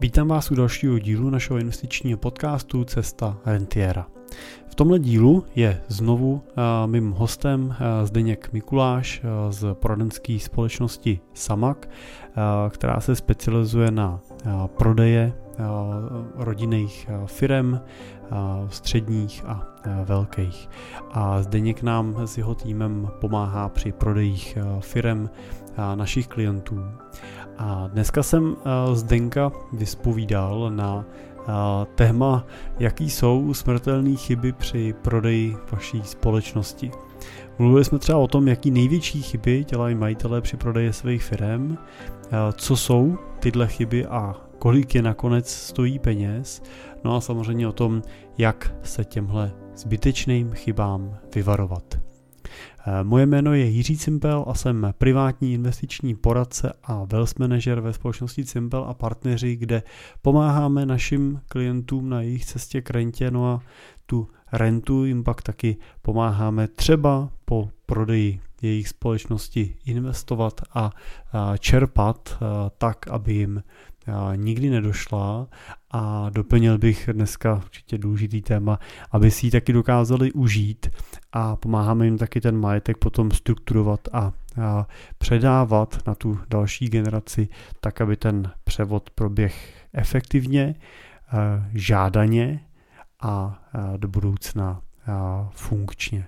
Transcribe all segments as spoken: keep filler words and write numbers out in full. Vítám vás u dalšího dílu našeho investičního podcastu Cesta rentiera. V tomhle dílu je znovu mým hostem Zdeněk Mikuláš z poradenské společnosti Samak, která se specializuje na prodeje rodinných firem, středních a velkých. A Zdeněk nám s jeho týmem pomáhá při prodejích firem našich klientů. A dneska jsem Zdenka vyspovídal na téma, jaký jsou smrtelné chyby při prodeji vaší společnosti. Mluvili jsme třeba o tom, jaký největší chyby dělají majitelé při prodeji svých firem, co jsou tyhle chyby a kolik je nakonec stojí peněz, no a samozřejmě o tom, jak se těmhle zbytečným chybám vyvarovat. Moje jméno je Jiří Cimpel a jsem privátní investiční poradce a wealth manager ve společnosti Cimpel a partneři, kde pomáháme našim klientům na jejich cestě k rentě, no a tu rentu jim pak taky pomáháme třeba po prodeji jejich společnosti investovat a čerpat tak, aby jim nikdy nedošla, a doplnil bych dneska určitě důležitý téma, aby si ji taky dokázali užít, a pomáháme jim taky ten majetek potom strukturovat a, a předávat na tu další generaci tak, aby ten převod proběhl efektivně, žádaně a do budoucna funkčně.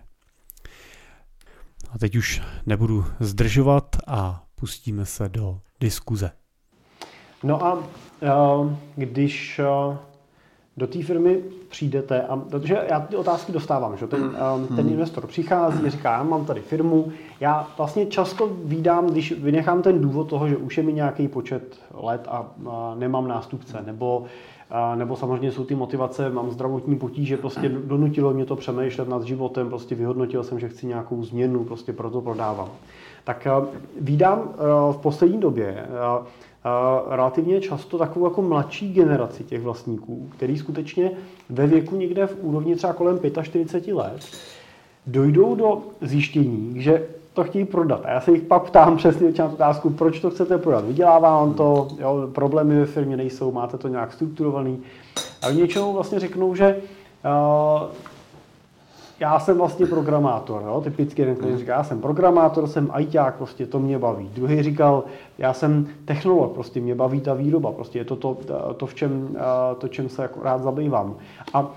A teď už nebudu zdržovat a pustíme se do diskuze. No a když do té firmy přijdete, a, protože já ty otázky dostávám, že ten, ten investor přichází, říká, já mám tady firmu, já vlastně často vídám, když vynechám ten důvod toho, že už je mi nějaký počet let a nemám nástupce, nebo, nebo samozřejmě jsou ty motivace, mám zdravotní potíže, prostě donutilo mě to přemýšlet nad životem, prostě vyhodnotil jsem, že chci nějakou změnu, prostě proto prodávám. Tak vídám v poslední době relativně často takovou jako mladší generaci těch vlastníků, který skutečně ve věku někde v úrovni třeba kolem čtyřicet pět let dojdou do zjištění, že to chtějí prodat. A já se jich pak ptám přesně na tu otázku, proč to chcete prodat. Vydělává vám to, jo, problémy ve firmě nejsou, máte to nějak strukturovaný. A většinou vlastně řeknou, že uh, já jsem vlastně programátor, jo? Typicky jeden, který říká, já jsem programátor, jsem ajťák, prostě to mě baví. Druhý říkal, já jsem technolog, prostě mě baví ta výroba, prostě je to to, to v čem, to, čem se jako rád zabývám. A,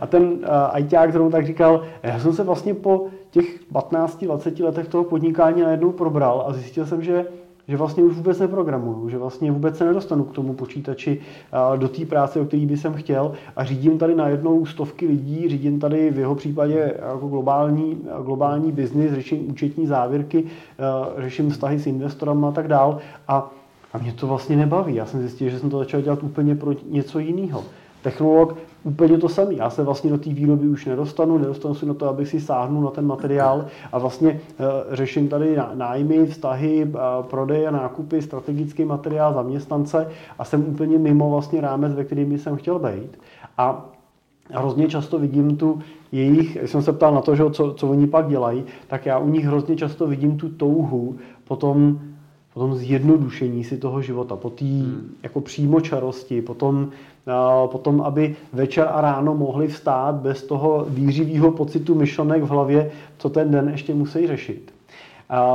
a ten ajťák zrovna tak říkal, já jsem se vlastně po těch patnácti dvaceti letech toho podnikání najednou probral a zjistil jsem, že že vlastně už vůbec neprogramuju, že vlastně vůbec se nedostanu k tomu počítači do té práce, o který by jsem chtěl, a řídím tady najednou stovky lidí, řídím tady v jeho případě jako globální, globální biznis, řeším účetní závěrky, řeším vztahy s investorama a tak dál, a, a mě to vlastně nebaví. Já jsem zjistil, že jsem to začal dělat úplně pro něco jiného. Technolog úplně to samý. Já se vlastně do té výroby už nedostanu, nedostanu se na to, abych si sáhnul na ten materiál, a vlastně e, řeším tady nájmy, vztahy, e, prodeje, nákupy, strategický materiál, zaměstnance, a jsem úplně mimo vlastně rámec, ve kterým jsem chtěl být. A hrozně často vidím tu jejich, když jsem se ptal na to, že co, co oni pak dělají, tak já u nich hrozně často vidím tu touhu potom potom zjednodušení si toho života, po té hmm. jako přímočarosti, potom, uh, potom, aby večer a ráno mohli vstát bez toho výřivýho pocitu myšlenek v hlavě, co ten den ještě musí řešit.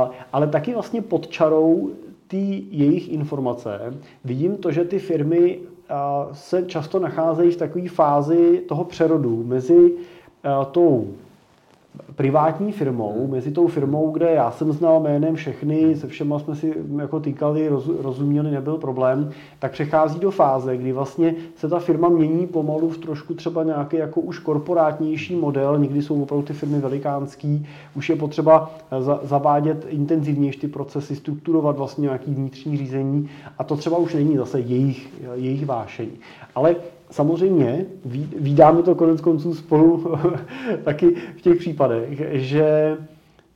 Uh, ale taky vlastně pod čarou ty jejich informace vidím to, že ty firmy uh, se často nacházejí v takové fázi toho přerodu mezi uh, tou privátní firmou, mezi tou firmou, kde já jsem znal jménem všechny, se všema jsme si jako týkali, rozuměli, nebyl problém, tak přechází do fáze, kdy vlastně se ta firma mění pomalu v trošku třeba nějaký jako už korporátnější model, někdy jsou opravdu ty firmy velikánský, už je potřeba zavádět intenzivnější ty procesy, strukturovat vlastně nějaký vnitřní řízení, a to třeba už není zase jejich, jejich vášení. Ale samozřejmě, vídáme to konec konců spolu taky v těch případech, že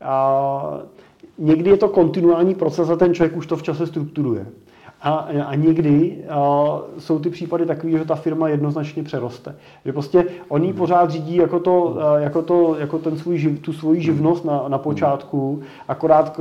a, někdy je to kontinuální proces a ten člověk už to v čase strukturuje. A, a někdy a jsou ty případy takové, že ta firma jednoznačně přeroste. Že prostě oni pořád řídí jako, to, jako, to, jako ten svůj živ, tu svoji živnost na, na počátku, akorát,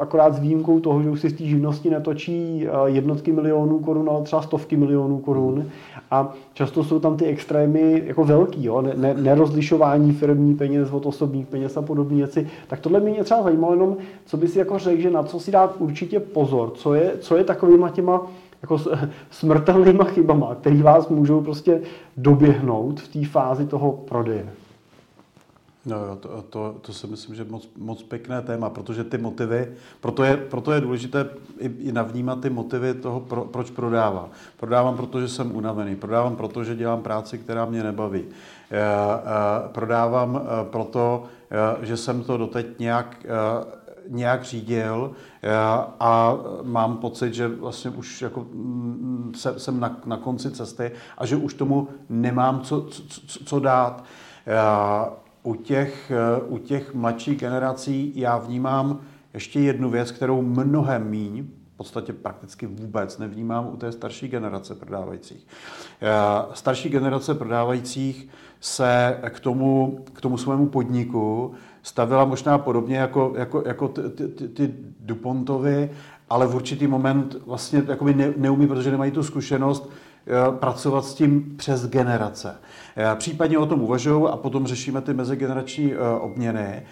akorát s výjimkou toho, že už si z té živnosti netočí jednotky milionů korun, ale třeba stovky milionů korun. A často jsou tam ty extrémy jako velký, jo? Ne, ne, nerozlišování firmní peněz od osobních peněz a podobné věci. Tak tohle mě třeba zajímalo jenom, co by si jako řekl, že na co si dát určitě pozor, co je, co je takovýma těma jako smrtelnýma chybama, který vás můžou prostě doběhnout v té fázi toho prodeje. No, to, to, to si myslím, že je moc, moc pěkné téma, protože ty motivy, proto je, proto je důležité i, i navnímat ty motivy toho, pro, proč prodávám. Prodávám, protože jsem unavený, prodávám, protože dělám práci, která mě nebaví. E, e, prodávám e, proto, e, že jsem to doteď nějak... E, nějak řídil a mám pocit, že vlastně už jako jsem na, na konci cesty a že už tomu nemám co, co, co dát. U těch, u těch mladších generací já vnímám ještě jednu věc, kterou mnohem míň, v podstatě prakticky vůbec nevnímám u té starší generace prodávajících. Starší generace prodávajících se k tomu, k tomu svému podniku stavila možná podobně jako, jako, jako ty, ty, ty Dupontovi, ale v určitý moment vlastně ne, neumí, protože nemají tu zkušenost pracovat s tím přes generace. Případně o tom uvažují a potom řešíme ty mezigenerační obměny,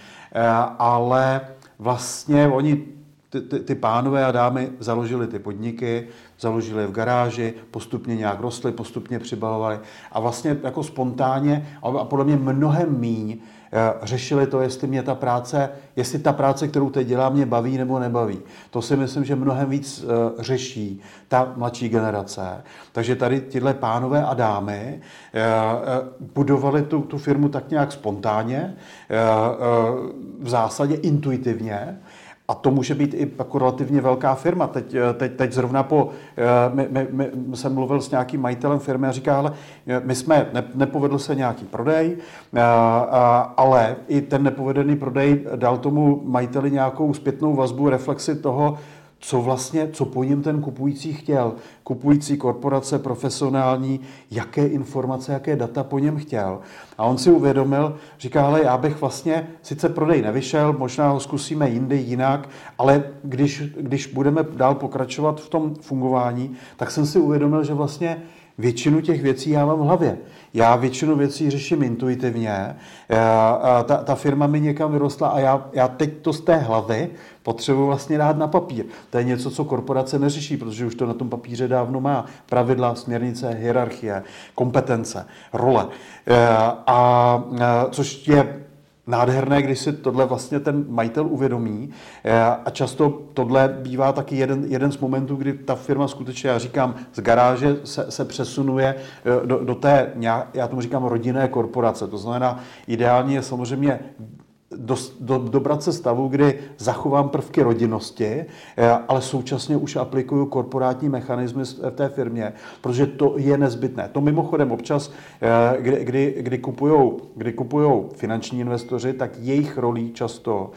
ale vlastně oni Ty, ty, ty pánové a dámy založili ty podniky, založili je v garáži, postupně nějak rostly, postupně přibalovali a vlastně jako spontánně a podle mě mnohem míň řešili to, jestli mě ta práce, jestli ta práce, kterou teď dělám, mě baví nebo nebaví. To si myslím, že mnohem víc řeší ta mladší generace. Takže tady tyhle pánové a dámy budovali tu, tu firmu tak nějak spontánně, v zásadě intuitivně. A to může být i jako relativně velká firma. Teď, teď, teď zrovna po... My, my, my, jsem mluvil s nějakým majitelem firmy a říká, ale my jsme... Ne, nepovedl se nějaký prodej, ale i ten nepovedený prodej dal tomu majiteli nějakou zpětnou vazbu, reflexi toho, co vlastně, co po něm ten kupující chtěl. Kupující korporace, profesionální, jaké informace, jaké data po něm chtěl. A on si uvědomil, říká, ale já bych vlastně, sice prodej nevyšel, možná ho zkusíme jindy, jinak, ale když, když budeme dál pokračovat v tom fungování, tak jsem si uvědomil, že vlastně většinu těch věcí já mám v hlavě. Já většinu věcí řeším intuitivně. Já, ta, ta firma mi někam vyrostla a já, já teď to z té hlavy potřebuji vlastně dát na papír. To je něco, co korporace neřeší, protože už to na tom papíře dávno má. Pravidla, směrnice, hierarchie, kompetence, role. A, a což je nádherné, když si tohle vlastně ten majitel uvědomí a často tohle bývá taky jeden, jeden z momentů, kdy ta firma skutečně, já říkám, z garáže se, se přesunuje do, do té, já tomu říkám, rodinné korporace. To znamená, ideální je samozřejmě do, do, dobrat se stavu, kdy zachovám prvky rodinnosti, ale současně už aplikuju korporátní mechanismy v té firmě, protože to je nezbytné. To mimochodem občas, kdy, kdy, kdy kupujou, kdy kupujou finanční investoři, tak jejich rolí často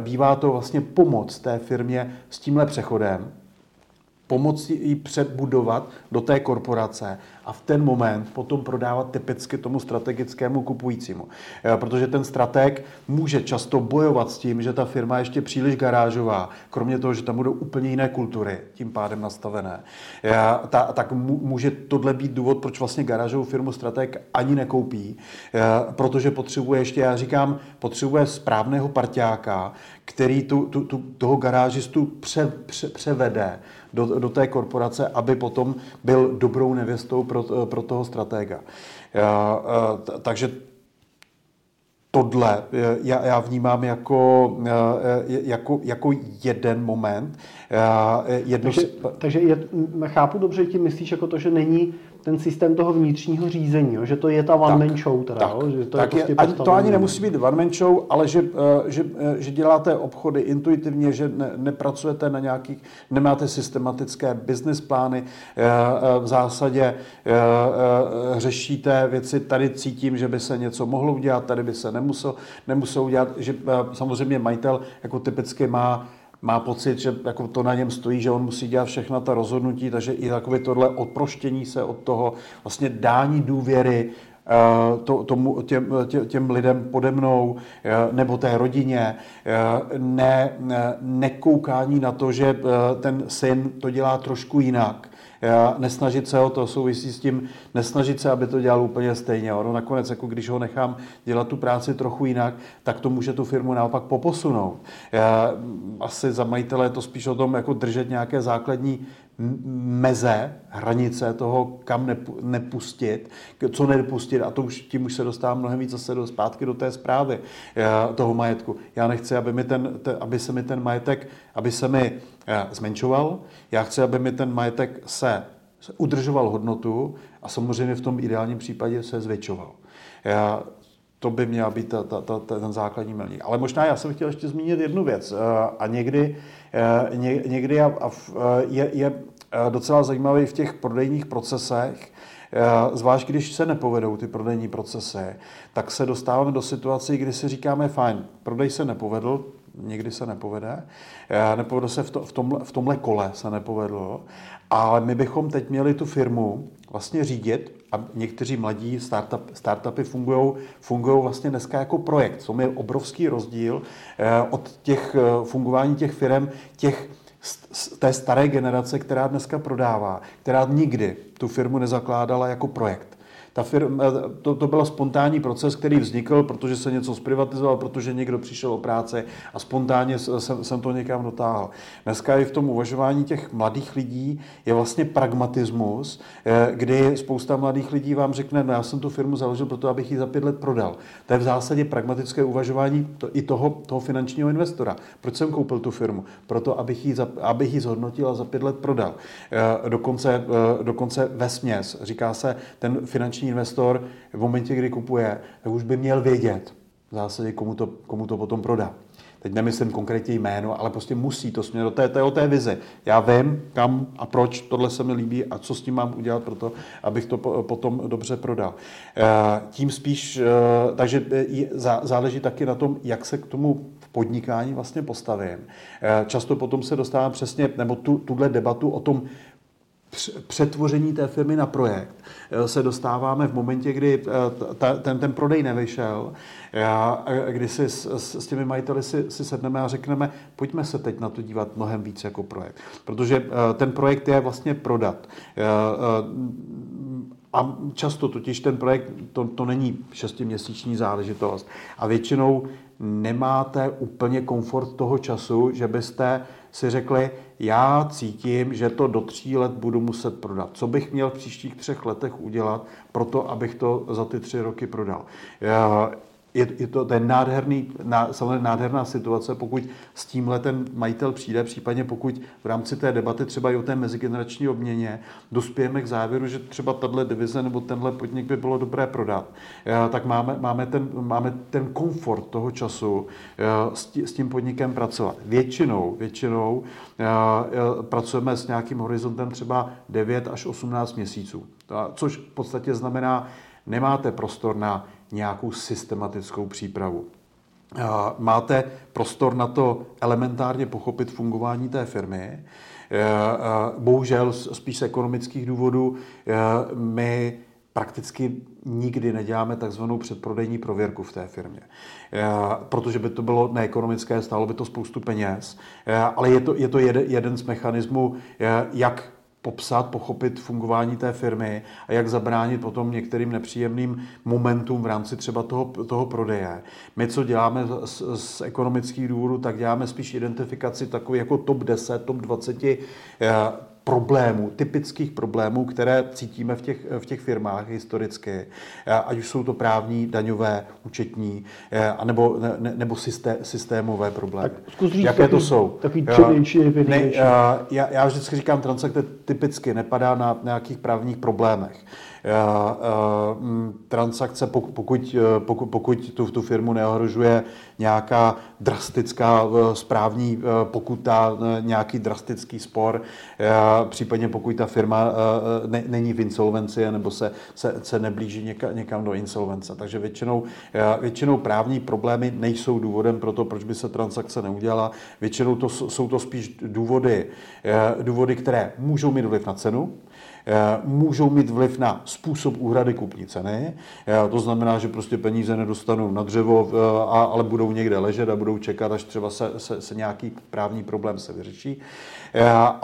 bývá to vlastně pomoc té firmě s tímhle přechodem. Pomoci ji přebudovat do té korporace a v ten moment potom prodávat typicky tomu strategickému kupujícímu. Protože ten strateg může často bojovat s tím, že ta firma je ještě příliš garážová, kromě toho, že tam budou úplně jiné kultury, tím pádem nastavené. Tak může tohle být důvod, proč vlastně garážovou firmu strateg ani nekoupí, protože potřebuje ještě, já říkám, potřebuje správného parťáka, který tu, tu, tu, toho garážistu pře, pře, převede do, do té korporace, aby potom byl dobrou nevěstou pro, pro toho stratega. Takže tohle já, já vnímám jako, jako, jako jeden moment. Jedno... Takže, takže je, chápu dobře, tím myslíš jako to, že není ten systém toho vnitřního řízení, jo? Že to je ta one man show. Teda, tak, jo? Že to, tak je prostě je, to ani nemusí být one man show, ale že, že, že děláte obchody intuitivně, že ne, nepracujete na nějakých, nemáte systematické business plány, v zásadě řešíte věci, tady cítím, že by se něco mohlo udělat, tady by se nemuselo, nemuselo udělat, že samozřejmě majitel jako typicky má má pocit, že jako to na něm stojí, že on musí dělat všechna ta rozhodnutí, takže i takové tohle odproštění se od toho, vlastně dání důvěry To, tomu, těm, tě, těm lidem pode mnou nebo té rodině, ne, nekoukání na to, že ten syn to dělá trošku jinak, nesnažit se o to, souvisí s tím, nesnažit se, aby to dělal úplně stejně. Ono nakonec, jako když ho nechám dělat tu práci trochu jinak, tak to může tu firmu naopak poposunout. Asi za majitele je to spíš o tom, jako držet nějaké základní meze, hranice toho, kam nepustit, co nedopustit, a to už, tím už se dostává mnohem víc zase do, zpátky do té správy toho majetku. Já nechci, aby, mi ten, aby se mi ten majetek, aby se mi zmenšoval, já chci, aby mi ten majetek se, se udržoval hodnotu a samozřejmě v tom ideálním případě se zvětšoval. Já, to by měla být ta, ta, ta, ten základní milník. Ale možná já jsem chtěl ještě zmínit jednu věc. A někdy, ně, někdy a, a je, je docela zajímavý v těch prodejních procesech, zvlášť když se nepovedou ty prodejní procesy, tak se dostáváme do situací, kdy si říkáme, fajn, prodej se nepovedl, někdy se nepovede, nepovedl se v, to, v, tomhle, v tomhle kole se nepovedlo, ale my bychom teď měli tu firmu vlastně řídit, a někteří mladí startup, startupy fungujou, fungujou vlastně dneska jako projekt, co je obrovský rozdíl od těch fungování těch firm, těch té staré generace, která dneska prodává, která nikdy tu firmu nezakládala jako projekt. Ta firma, to, to byl spontánní proces, který vznikl, protože se něco zprivatizoval, protože někdo přišel o práci a spontánně jsem, jsem to někam dotáhl. Dneska i v tom uvažování těch mladých lidí je vlastně pragmatismus, kdy spousta mladých lidí vám řekne, no já jsem tu firmu založil proto, abych ji za pět let prodal. To je v zásadě pragmatické uvažování to, i toho, toho finančního investora. Proč jsem koupil tu firmu? Proto, abych ji, za, abych ji zhodnotil a za pět let prodal. Dokonce, dokonce vesměs. Říká se, ten finanční investor v momentě, kdy kupuje, tak už by měl vědět v zásadě, komu to, komu to potom prodá. Teď nemyslím konkrétně jméno, ale prostě musí to směr do té, té, té vize. Já vím, kam a proč tohle se mi líbí a co s tím mám udělat pro to, abych to potom dobře prodal. Tím spíš, takže záleží taky na tom, jak se k tomu podnikání vlastně postavím. Často potom se dostávám přesně, nebo tu, tuhle debatu o tom přetvoření té firmy na projekt se dostáváme v momentě, kdy ta, ten, ten prodej nevyšel, kdy si s, s těmi majiteli si, si sedneme a řekneme, pojďme se teď na to dívat mnohem víc jako projekt. Protože ten projekt je vlastně prodat. A často totiž ten projekt, to, to není šestiměsíční záležitost. A většinou nemáte úplně komfort toho času, že byste si řekli, já cítím, že to do tří let budu muset prodat. Co bych měl v příštích třech letech udělat pro to, abych to za ty tři roky prodal? Je, je to ten nádherný, samozřejmě nádherná situace, pokud s tímhle ten majitel přijde, případně pokud v rámci té debaty třeba i o té mezigenerační obměně dospějeme k závěru, že třeba tato divize nebo tenhle podnik by bylo dobré prodat, tak máme, máme, ten, máme ten komfort toho času s tím podnikem pracovat. Většinou, většinou pracujeme s nějakým horizontem třeba devět až osmnáct měsíců, což v podstatě znamená, nemáte prostor na nějakou systematickou přípravu. Máte prostor na to elementárně pochopit fungování té firmy. Bohužel spíš z ekonomických důvodů my prakticky nikdy neděláme takzvanou předprodejní prověrku v té firmě. Protože by to bylo neekonomické, stálo by to spoustu peněz, ale je to, je to jeden z mechanismů, jak popsat, pochopit fungování té firmy a jak zabránit potom některým nepříjemným momentům v rámci třeba toho, toho prodeje. My, co děláme z, z ekonomických důvodů, tak děláme spíš identifikaci takových jako top deset, top dvacet eh, problémů, typických problémů, které cítíme v těch, v těch firmách historicky, ať už jsou to právní, daňové, účetní, anebo, ne, nebo systé, systémové problémy. Jaké to jsou? Takový největší. Já, já vždycky říkám, transakce typicky nepadá na nějakých právních problémech. transakce, pokud, pokud, pokud tu, tu firmu neohrožuje nějaká drastická správní pokuta, nějaký drastický spor, případně pokud ta firma ne, není v insolvenci nebo se, se, se neblíží něka, někam do insolvence. Takže většinou, většinou právní problémy nejsou důvodem pro to, proč by se transakce neudělala. Většinou to, jsou to spíš důvody, důvody, které můžou mít vliv na cenu, můžou mít vliv na způsob úhrady kupní ceny. To znamená, že prostě peníze nedostanou na dřevo, ale budou někde ležet a budou čekat, až třeba se, se, se nějaký právní problém se vyřeší, a,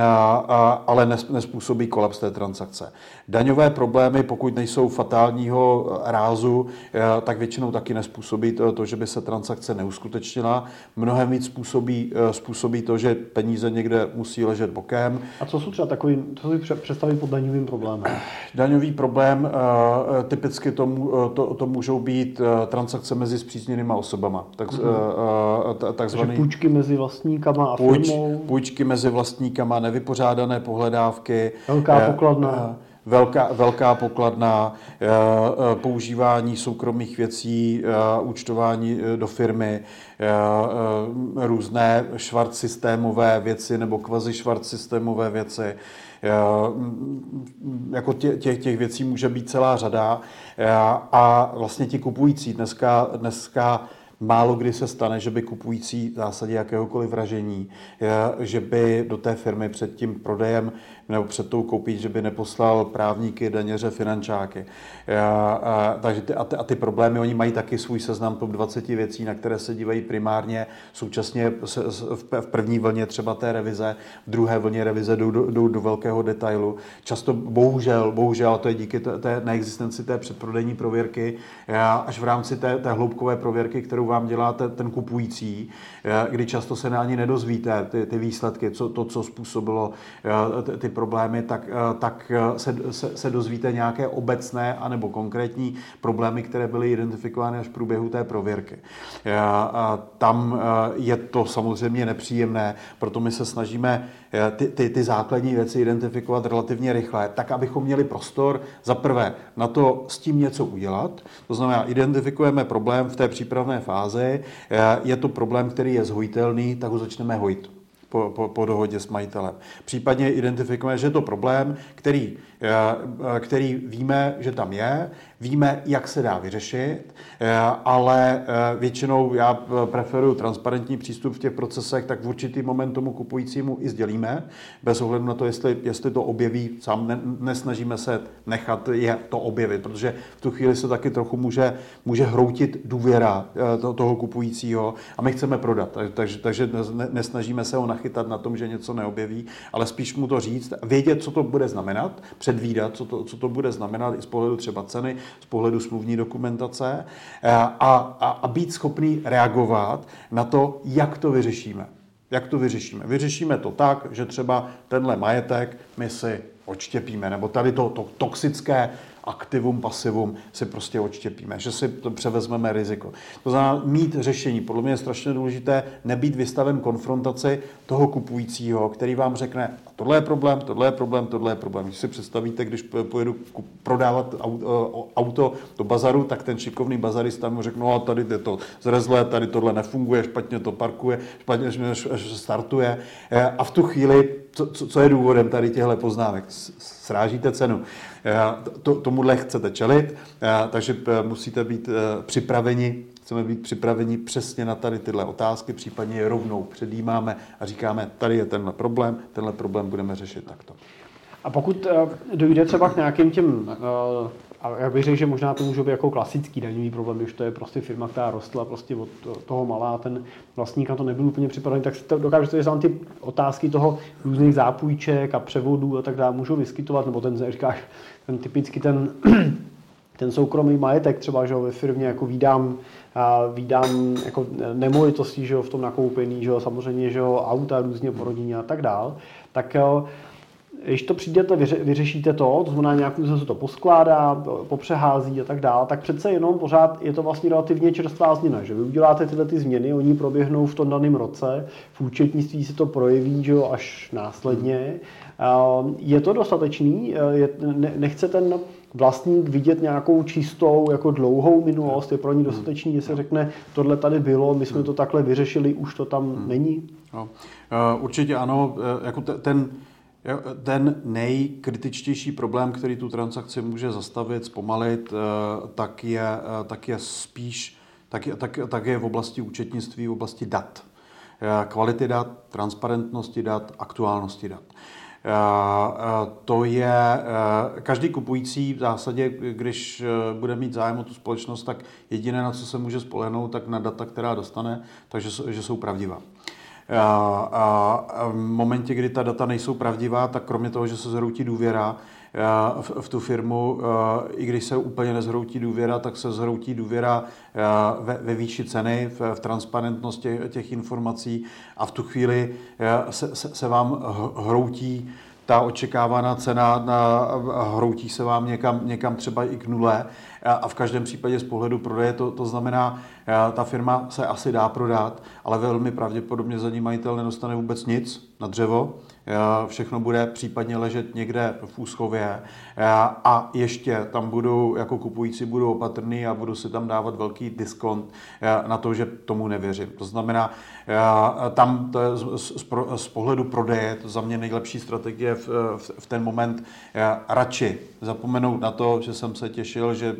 a, ale nespůsobí kolaps té transakce. Daňové problémy, pokud nejsou fatálního rázu, tak většinou taky nespůsobí to, to že by se transakce neuskutečnila. Mnohem víc způsobí, způsobí to, že peníze někde musí ležet bokem. A co jsou třeba takový, co si představit pod daňovým problémem? Daňový problém, typicky to, to, to můžou být transakce mezi spřízněnýma osobama. Tak, mm-hmm. takzvaný, půjčky mezi vlastníkama a půjč, firmou? Půjčky mezi vlastníkama, nevypořádané pohledávky. Velká pokladna. Velká, velká pokladna, používání soukromých věcí, účtování do firmy, různé švarcsystémové věci nebo kvazi švarcsystémové věci. Jako tě, těch, těch věcí může být celá řada a vlastně ti kupující dneska, dneska málo kdy se stane, že by kupující v zásadě jakéhokoliv ražení, že by do té firmy před tím prodejem nebo před tou koupí, že by neposlal právníky, daněře, finančáky. Takže ty, a, ty, a ty problémy, oni mají taky svůj seznam top dvacet věcí, na které se dívají primárně. Současně v první vlně třeba té revize, v druhé vlně revize jdou do, do, do velkého detailu. Často bohužel, bohužel, a to je díky té, té neexistenci té předprodejní prověrky, až v rámci té, té hloubkové prověrky, kterou vám dělá ten kupující, kdy často se ani nedozvíte ty, ty výsledky, co, to, co způsobilo ty, ty problémy, tak, tak se, se, se dozvíte nějaké obecné anebo konkrétní problémy, které byly identifikovány až v průběhu té prověrky. Tam je to samozřejmě nepříjemné, proto my se snažíme ty, ty, ty základní věci identifikovat relativně rychle, tak, abychom měli prostor za prvé na to s tím něco udělat. To znamená, identifikujeme problém v té přípravné fázi, je to problém, který je zhojitelný, tak ho začneme hojit po, po, po dohodě s majitelem. Případně identifikujeme, že je to problém, který, který víme, že tam je, víme, jak se dá vyřešit, ale většinou já preferuji transparentní přístup v těch procesech, tak v určitý moment tomu kupujícímu i sdělíme, bez ohledu na to, jestli, jestli to objeví, sám ne, nesnažíme se nechat je to objevit, protože v tu chvíli se taky trochu může, může hroutit důvěra toho kupujícího a my chceme prodat, takže, takže nesnažíme se ho nachytat na tom, že něco neobjeví, ale spíš mu to říct, vědět, co to bude znamenat, předvídat, co to, co to bude znamenat i z pohledu třeba ceny, z pohledu smluvní dokumentace a, a, a být schopný reagovat na to, jak to vyřešíme. Jak to vyřešíme? Vyřešíme to tak, že třeba tenhle majetek my si odštěpíme, nebo tady to, to toxické aktivum, pasivum si prostě odštěpíme, že si to převezmeme riziko. To znamená mít řešení. Podle mě je strašně důležité nebýt vystaven konfrontaci toho kupujícího, který vám řekne, tohle je problém, tohle je problém, tohle je problém. Když si představíte, když pojedu prodávat auto do bazaru, tak ten šikovný bazarista mu řekne, no a tady je to zrezlé, tady tohle nefunguje, špatně to parkuje, špatně startuje. A v tu chvíli, co, co je důvodem tady těchto poznámek? Srážíte cenu. To, tomuhle chcete čelit, takže musíte být připraveni, chceme být připraveni přesně na tady tyhle otázky, případně je rovnou předjímáme a říkáme, tady je tenhle problém, tenhle problém budeme řešit takto. A pokud dojde třeba k nějakým těm, a já bych řekl, že možná to může být jako klasický daňový problém, když to je prostě firma, která rostla prostě od toho malá a ten vlastník na to nebyl úplně připravený, tak si to dokážete, že tam ty otázky toho různých zápůjček a převodů a tak dále můžou vyskytovat, nebo ten, říkáš, ten typicky ten, ten soukromý majetek třeba, že ho ve firmě jako vídám, vídám jako nemovitosti, že ho v tom nakoupený, že ho samozřejmě, že ho auta různě po rodině a tak dál, tak Když to přijdete, vyřešíte to, to znamená nějakým se to poskládá, popřehází a tak dále, tak přece jenom pořád je to vlastně relativně čerstvá změna, že vy uděláte tyhle ty změny, oni proběhnou v tom daném roce, v účetnictví se to projeví, že jo, až následně. Je to dostatečný? Je, ne, nechce ten vlastník vidět nějakou čistou, jako dlouhou minulost? Je pro ní dostatečný, jestli řekne, tohle tady bylo, my jsme to takhle vyřešili, už to tam není? No, určitě ano, jako ten Ten nejkritičtější problém, který tu transakci může zastavit, zpomalit, tak je, tak je spíš tak je, tak, tak je v oblasti účetnictví, v oblasti dat. Kvality dat, transparentnosti dat, aktuálnosti dat. To je, každý kupující v zásadě, když bude mít zájem o tu společnost, tak jediné, na co se může spolehnout, tak na data, která dostane, takže že jsou pravdivá. A v momentě, kdy ta data nejsou pravdivá, tak kromě toho, že se zhroutí důvěra v tu firmu, i když se úplně nezhroutí důvěra, tak se zhroutí důvěra ve výši ceny, v transparentnosti těch informací a v tu chvíli se vám hroutí ta očekávaná cena, na, hroutí se vám někam, někam třeba i k nule a v každém případě z pohledu prodeje to, to znamená, ta firma se asi dá prodat, ale velmi pravděpodobně za ní majitel nedostane vůbec nic na dřevo, všechno bude případně ležet někde v úschově a ještě tam budou, jako kupující budou opatrný a budou si tam dávat velký diskont na to, že tomu nevěřím. To znamená, tam to je z, z, z pohledu prodeje, to za mě nejlepší strategie v, v, v ten moment radši zapomenout na to, že jsem se těšil, že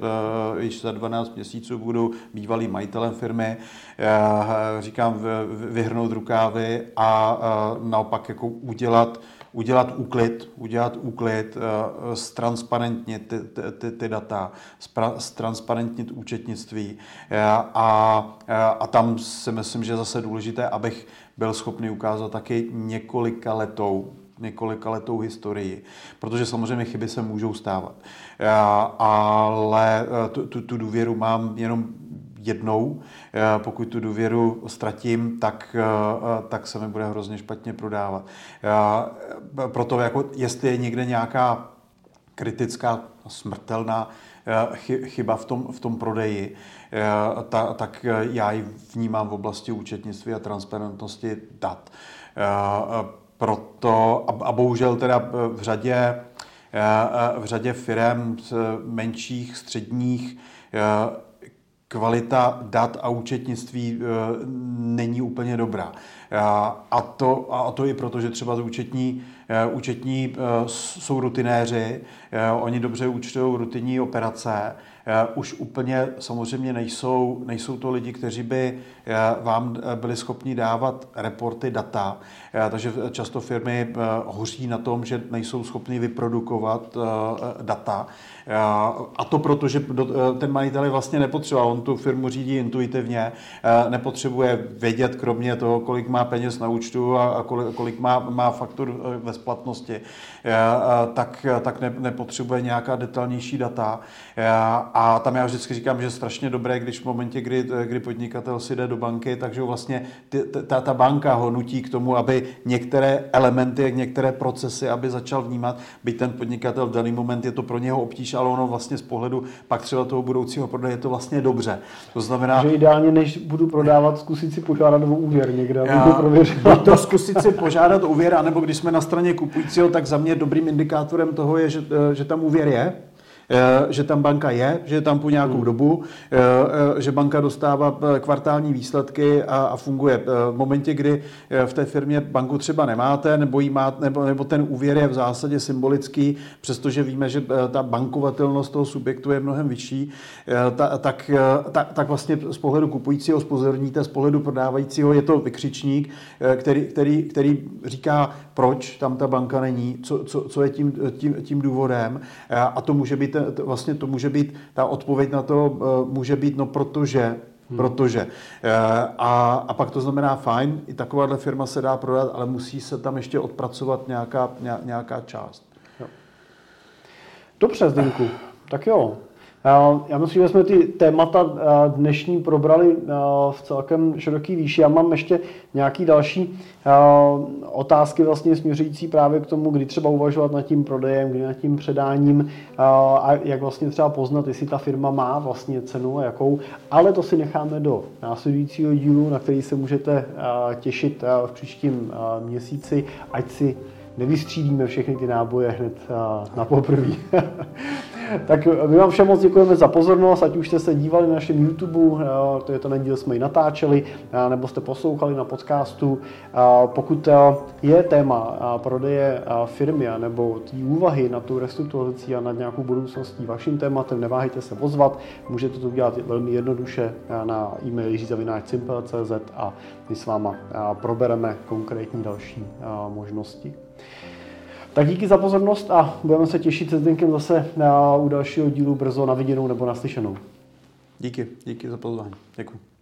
již za dvanáct měsíců budu bývalý majitelem firmy, říkám vyhrnout rukávy a naopak jako udělat udělat úklid, udělat úklid, ztransparentnit ty, ty, ty data, ztransparentnit účetnictví a, a tam si myslím, že je zase důležité, abych byl schopný ukázat taky několika letou, několika letou historii, protože samozřejmě chyby se můžou stávat, ale tu, tu, tu důvěru mám jenom jednou, pokud tu důvěru ztratím, tak, tak se mi bude hrozně špatně prodávat. Proto jako, jestli je někde nějaká kritická, smrtelná chyba v tom, v tom prodeji, ta, tak já ji vnímám v oblasti účetnictví a transparentnosti dat. Proto, a, a bohužel teda v řadě, v řadě firem menších, středních, kvalita dat a účetnictví není úplně dobrá. A to, a to i proto, že třeba účetní, účetní jsou rutinéři, oni dobře účtují rutinní operace, už úplně samozřejmě nejsou, nejsou to lidi, kteří by vám byli schopni dávat reporty, data, takže často firmy hoří na tom, že nejsou schopni vyprodukovat data. A to proto, že ten majitel je vlastně nepotřeboval, on tu firmu řídí intuitivně, nepotřebuje vědět kromě toho, kolik má peněz na účtu a kolik má, má faktur ve splatnosti, tak, tak nepotřebuje nějaká detailnější data. A tam já vždycky říkám, že je strašně dobré, když v momentě, kdy, kdy podnikatel si jde do banky, takže vlastně ty, ta, ta banka ho nutí k tomu, aby některé elementy, některé procesy, aby začal vnímat, byť ten podnikatel v daný moment je to pro něho obtíž, ale ono vlastně z pohledu pak třeba toho budoucího prodeje je to vlastně dobře. To znamená, že ideálně, než budu prodávat, zkusit si požádat o úvěr někde. Budu to zkusit si požádat o úvěr, anebo když jsme na straně kupujícího, tak za mě dobrým indikátorem toho je, že, že tam úvěr je, že tam banka je, že je tam po nějakou dobu, že banka dostává kvartální výsledky a funguje. V momentě, kdy v té firmě banku třeba nemáte, nebo, jí má, nebo, nebo ten úvěr je v zásadě symbolický, přestože víme, že ta bankovatelnost toho subjektu je mnohem vyšší, ta, tak, ta, tak vlastně z pohledu kupujícího zpozorníte, z pohledu prodávajícího je to vykřičník, který, který, který říká, proč tam ta banka není, co, co, co je tím, tím, tím důvodem a to může být vlastně to může být, ta odpověď na to může být, no protože, hmm. protože. A, a pak to znamená fajn, i takováhle firma se dá prodat, ale musí se tam ještě odpracovat nějaká, nějaká část. Jo. Dobře, Zdeňku, tak jo. Já myslím, že jsme ty témata dnešní probrali v celkem široký výši. Já mám ještě nějaké další otázky vlastně směřující právě k tomu, kdy třeba uvažovat nad tím prodejem, kdy nad tím předáním a jak vlastně třeba poznat, jestli ta firma má vlastně cenu a jakou. Ale to si necháme do následujícího dílu, na který se můžete těšit v příštím měsíci, ať si nevystřídíme všechny ty náboje hned na poprví. Tak my vám všem moc děkujeme za pozornost, ať už jste se dívali na našem YouTube, to je ten díl jsme i natáčeli, nebo jste poslouchali na podcastu. Pokud je téma prodeje firmy nebo tý úvahy nad tu restrukturalizací a nad nějakou budoucností vaším tématem, neváhejte se pozvat, můžete to udělat velmi jednoduše na e-mail jiří zavináč cimpel tečka cé zet a my s váma probereme konkrétní další možnosti. Tak díky za pozornost a budeme se těšit se Zdenkem zase na, u dalšího dílu brzo, na viděnou nebo naslyšenou. Díky, díky za pozvání. Děkuji.